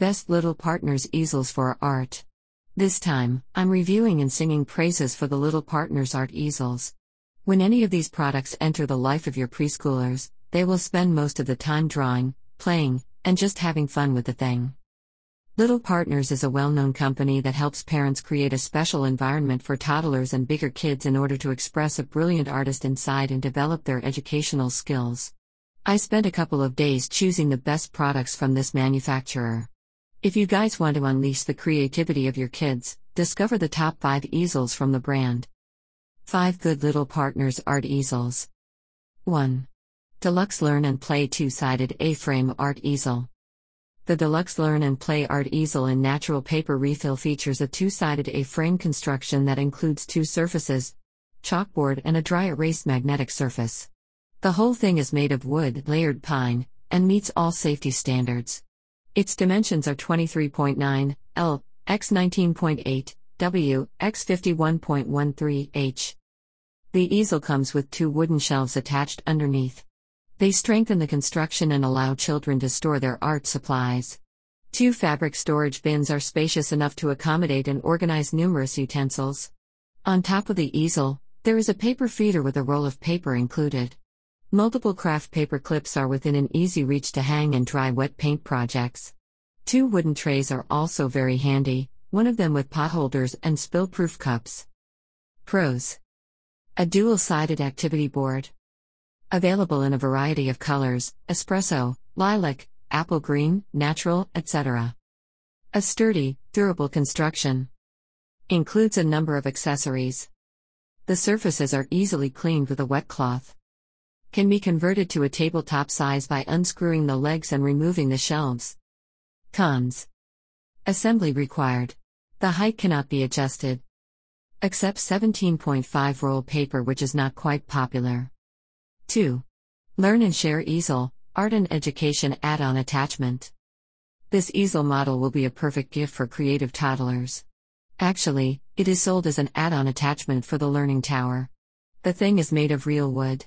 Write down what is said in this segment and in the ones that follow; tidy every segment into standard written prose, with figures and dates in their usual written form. Best Little Partners Easels for Art. This time, I'm reviewing and singing praises for the Little Partners Art Easels. When any of these products enter the life of your preschoolers, they will spend most of the time drawing, playing, and just having fun with the thing. Little Partners is a well-known company that helps parents create a special environment for toddlers and bigger kids in order to express a brilliant artist inside and develop their educational skills. I spent a couple of days choosing the best products from this manufacturer. If you guys want to unleash the creativity of your kids, discover the top 5 easels from the brand. 5 Good Little Partners Art Easels. 1. Deluxe Learn and Play 2-Sided A-Frame Art Easel. The Deluxe Learn and Play Art Easel in Natural Paper Refill features a 2-sided A-frame construction that includes 2 surfaces, chalkboard and a dry erase magnetic surface. The whole thing is made of wood, layered pine, and meets all safety standards. Its dimensions are 23.9 L, x 19.8 W, x 51.13 H. The easel comes with 2 wooden shelves attached underneath. They strengthen the construction and allow children to store their art supplies. 2 fabric storage bins are spacious enough to accommodate and organize numerous utensils. On top of the easel, there is a paper feeder with a roll of paper included. Multiple craft paper clips are within an easy reach to hang and dry wet paint projects. 2 wooden trays are also very handy, one of them with potholders and spill-proof cups. Pros: a dual-sided activity board. Available in a variety of colors, espresso, lilac, apple green, natural, etc. A sturdy, durable construction. Includes a number of accessories. The surfaces are easily cleaned with a wet cloth. Can be converted to a tabletop size by unscrewing the legs and removing the shelves. Cons: assembly required. The height cannot be adjusted. Accepts 17.5 roll paper, which is not quite popular. 2. Learn and Share Easel, Art and Education Add-On Attachment. This easel model will be a perfect gift for creative toddlers. Actually, it is sold as an add-on attachment for the Learning Tower. The thing is made of real wood.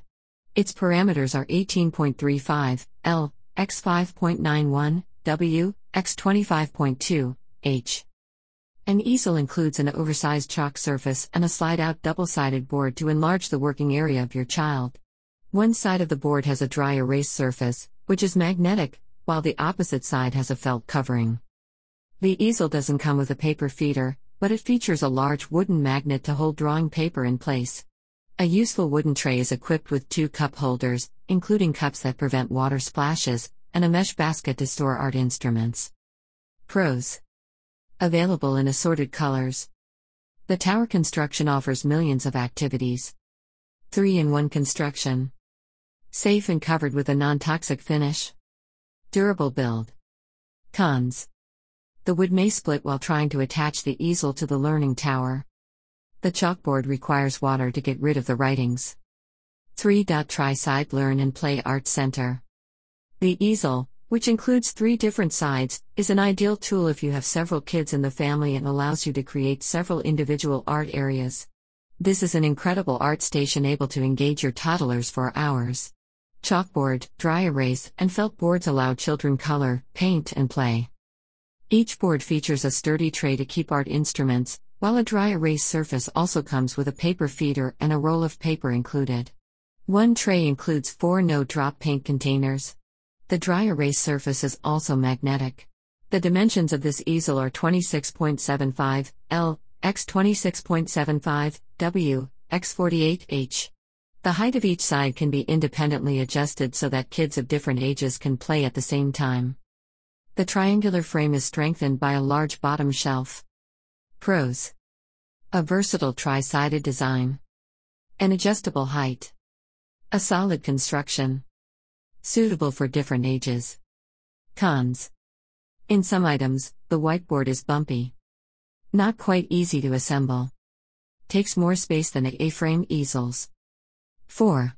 Its parameters are 18.35 L, x 5.91 W, x 25.2 H. An easel includes an oversized chalk surface and a slide-out double-sided board to enlarge the working area of your child. One side of the board has a dry erase surface, which is magnetic, while the opposite side has a felt covering. The easel doesn't come with a paper feeder, but it features a large wooden magnet to hold drawing paper in place. A useful wooden tray is equipped with 2 cup holders, including cups that prevent water splashes, and a mesh basket to store art instruments. Pros: available in assorted colors. The tower construction offers millions of activities. 3-in-1 construction. Safe and covered with a non-toxic finish. Durable build. Cons: the wood may split while trying to attach the easel to the Learning Tower. The chalkboard requires water to get rid of the writings. 3. Tri-Side Learn and Play Art Center. The easel, which includes 3 different sides, is an ideal tool if you have several kids in the family and allows you to create several individual art areas. This is an incredible art station able to engage your toddlers for hours. Chalkboard, dry erase, and felt boards allow children color, paint, and play. Each board features a sturdy tray to keep art instruments, while a dry erase surface also comes with a paper feeder and a roll of paper included. One tray includes 4 no-drop paint containers. The dry erase surface is also magnetic. The dimensions of this easel are 26.75 L, x 26.75 W, x 48 H. The height of each side can be independently adjusted so that kids of different ages can play at the same time. The triangular frame is strengthened by a large bottom shelf. Pros: a versatile tri-sided design. An adjustable height. A solid construction. Suitable for different ages. Cons: in some items, the whiteboard is bumpy. Not quite easy to assemble. Takes more space than the A-frame easels. 4.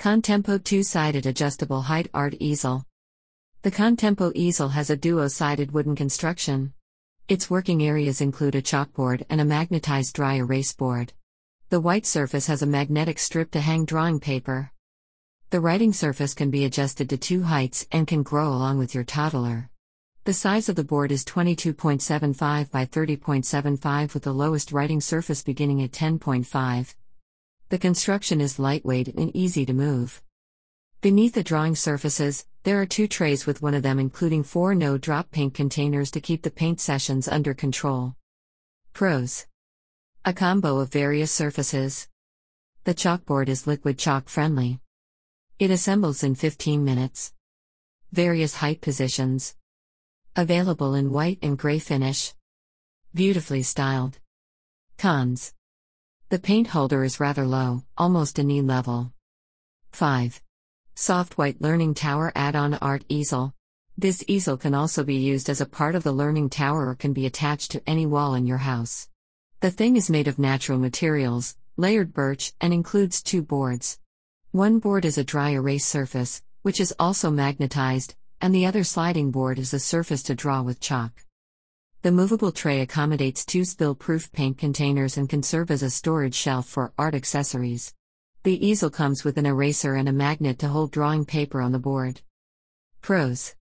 Contempo Two-Sided Adjustable Height Art Easel. The Contempo easel has a duo-sided wooden construction. Its working areas include a chalkboard and a magnetized dry erase board. The white surface has a magnetic strip to hang drawing paper. The writing surface can be adjusted to 2 heights and can grow along with your toddler. The size of the board is 22.75 by 30.75 with the lowest writing surface beginning at 10.5. The construction is lightweight and easy to move. Beneath the drawing surfaces, there are two trays with one of them including four no-drop paint containers to keep the paint sessions under control. Pros: a combo of various surfaces. The chalkboard is liquid chalk friendly. It assembles in 15 minutes. Various height positions. Available in white and gray finish. Beautifully styled. Cons: the paint holder is rather low, almost a knee level. 5. Soft White Learning Tower Add-On Art Easel. This easel can also be used as a part of the learning tower or can be attached to any wall in your house. The thing is made of natural materials, layered birch, and includes two boards. One board is a dry erase surface, which is also magnetized, and the other sliding board is a surface to draw with chalk. The movable tray accommodates two spill-proof paint containers and can serve as a storage shelf for art accessories. The easel comes with an eraser and a magnet to hold drawing paper on the board. Pros: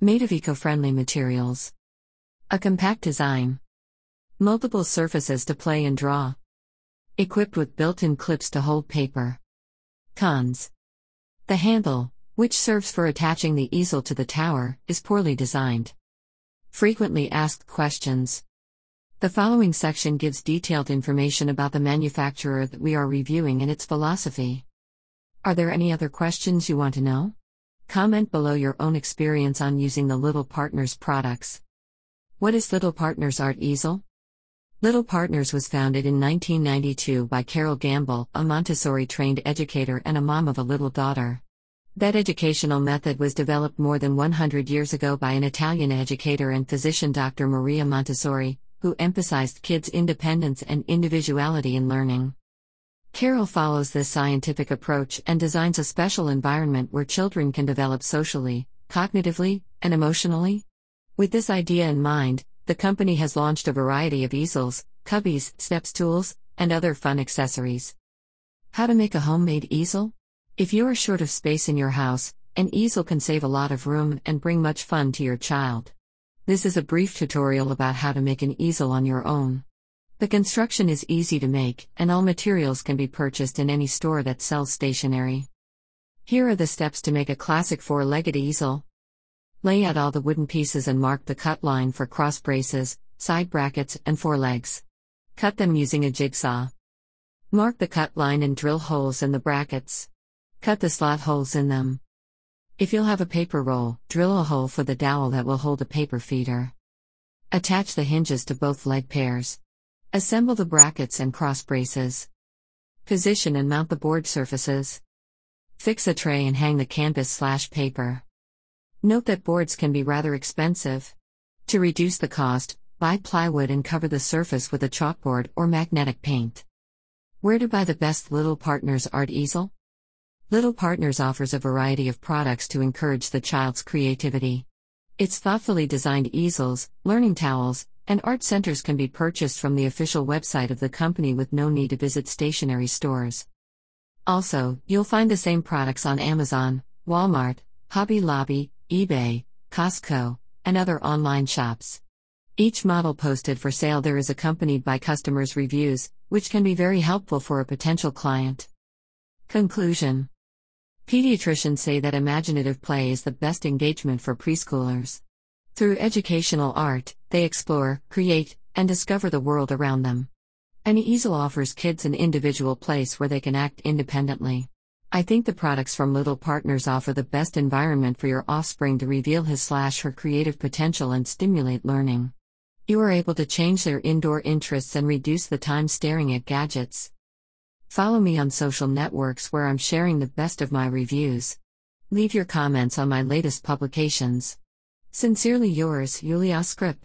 made of eco-friendly materials. A compact design. Multiple surfaces to play and draw. Equipped with built-in clips to hold paper. Cons: the handle, which serves for attaching the easel to the tower, is poorly designed. Frequently asked questions. The following section gives detailed information about the manufacturer that we are reviewing and its philosophy. Are there any other questions you want to know? Comment below your own experience on using the Little Partners products. What is Little Partners Art Easel? Little Partners was founded in 1992 by Carol Gamble, a Montessori-trained educator and a mom of a little daughter. That educational method was developed more than 100 years ago by an Italian educator and physician Dr. Maria Montessori, who emphasized kids' independence and individuality in learning. Carol follows this scientific approach and designs a special environment where children can develop socially, cognitively, and emotionally. With this idea in mind, the company has launched a variety of easels, cubbies, steps tools, and other fun accessories. How to make a homemade easel? If you are short of space in your house, an easel can save a lot of room and bring much fun to your child. This is a brief tutorial about how to make an easel on your own. The construction is easy to make, and all materials can be purchased in any store that sells stationery. Here are the steps to make a classic four-legged easel. Lay out all the wooden pieces and mark the cut line for cross braces, side brackets, and four legs. Cut them using a jigsaw. Mark the cut line and drill holes in the brackets. Cut the slot holes in them. If you'll have a paper roll, drill a hole for the dowel that will hold a paper feeder. Attach the hinges to both leg pairs. Assemble the brackets and cross braces. Position and mount the board surfaces. Fix a tray and hang the canvas/paper. Note that boards can be rather expensive. To reduce the cost, buy plywood and cover the surface with a chalkboard or magnetic paint. Where to buy the best Little Partners Art Easel? Little Partners offers a variety of products to encourage the child's creativity. Its thoughtfully designed easels, learning towels, and art centers can be purchased from the official website of the company with no need to visit stationery stores. Also, you'll find the same products on Amazon, Walmart, Hobby Lobby, eBay, Costco, and other online shops. Each model posted for sale there is accompanied by customers' reviews, which can be very helpful for a potential client. Conclusion. Pediatricians say that imaginative play is the best engagement for preschoolers. Through educational art, they explore, create, and discover the world around them. An easel offers kids an individual place where they can act independently. I think the products from Little Partners offer the best environment for your offspring to reveal his/her creative potential and stimulate learning. You are able to change their indoor interests and reduce the time staring at gadgets. Follow me on social networks where I'm sharing the best of my reviews. Leave your comments on my latest publications. Sincerely yours, Yulia Skrip.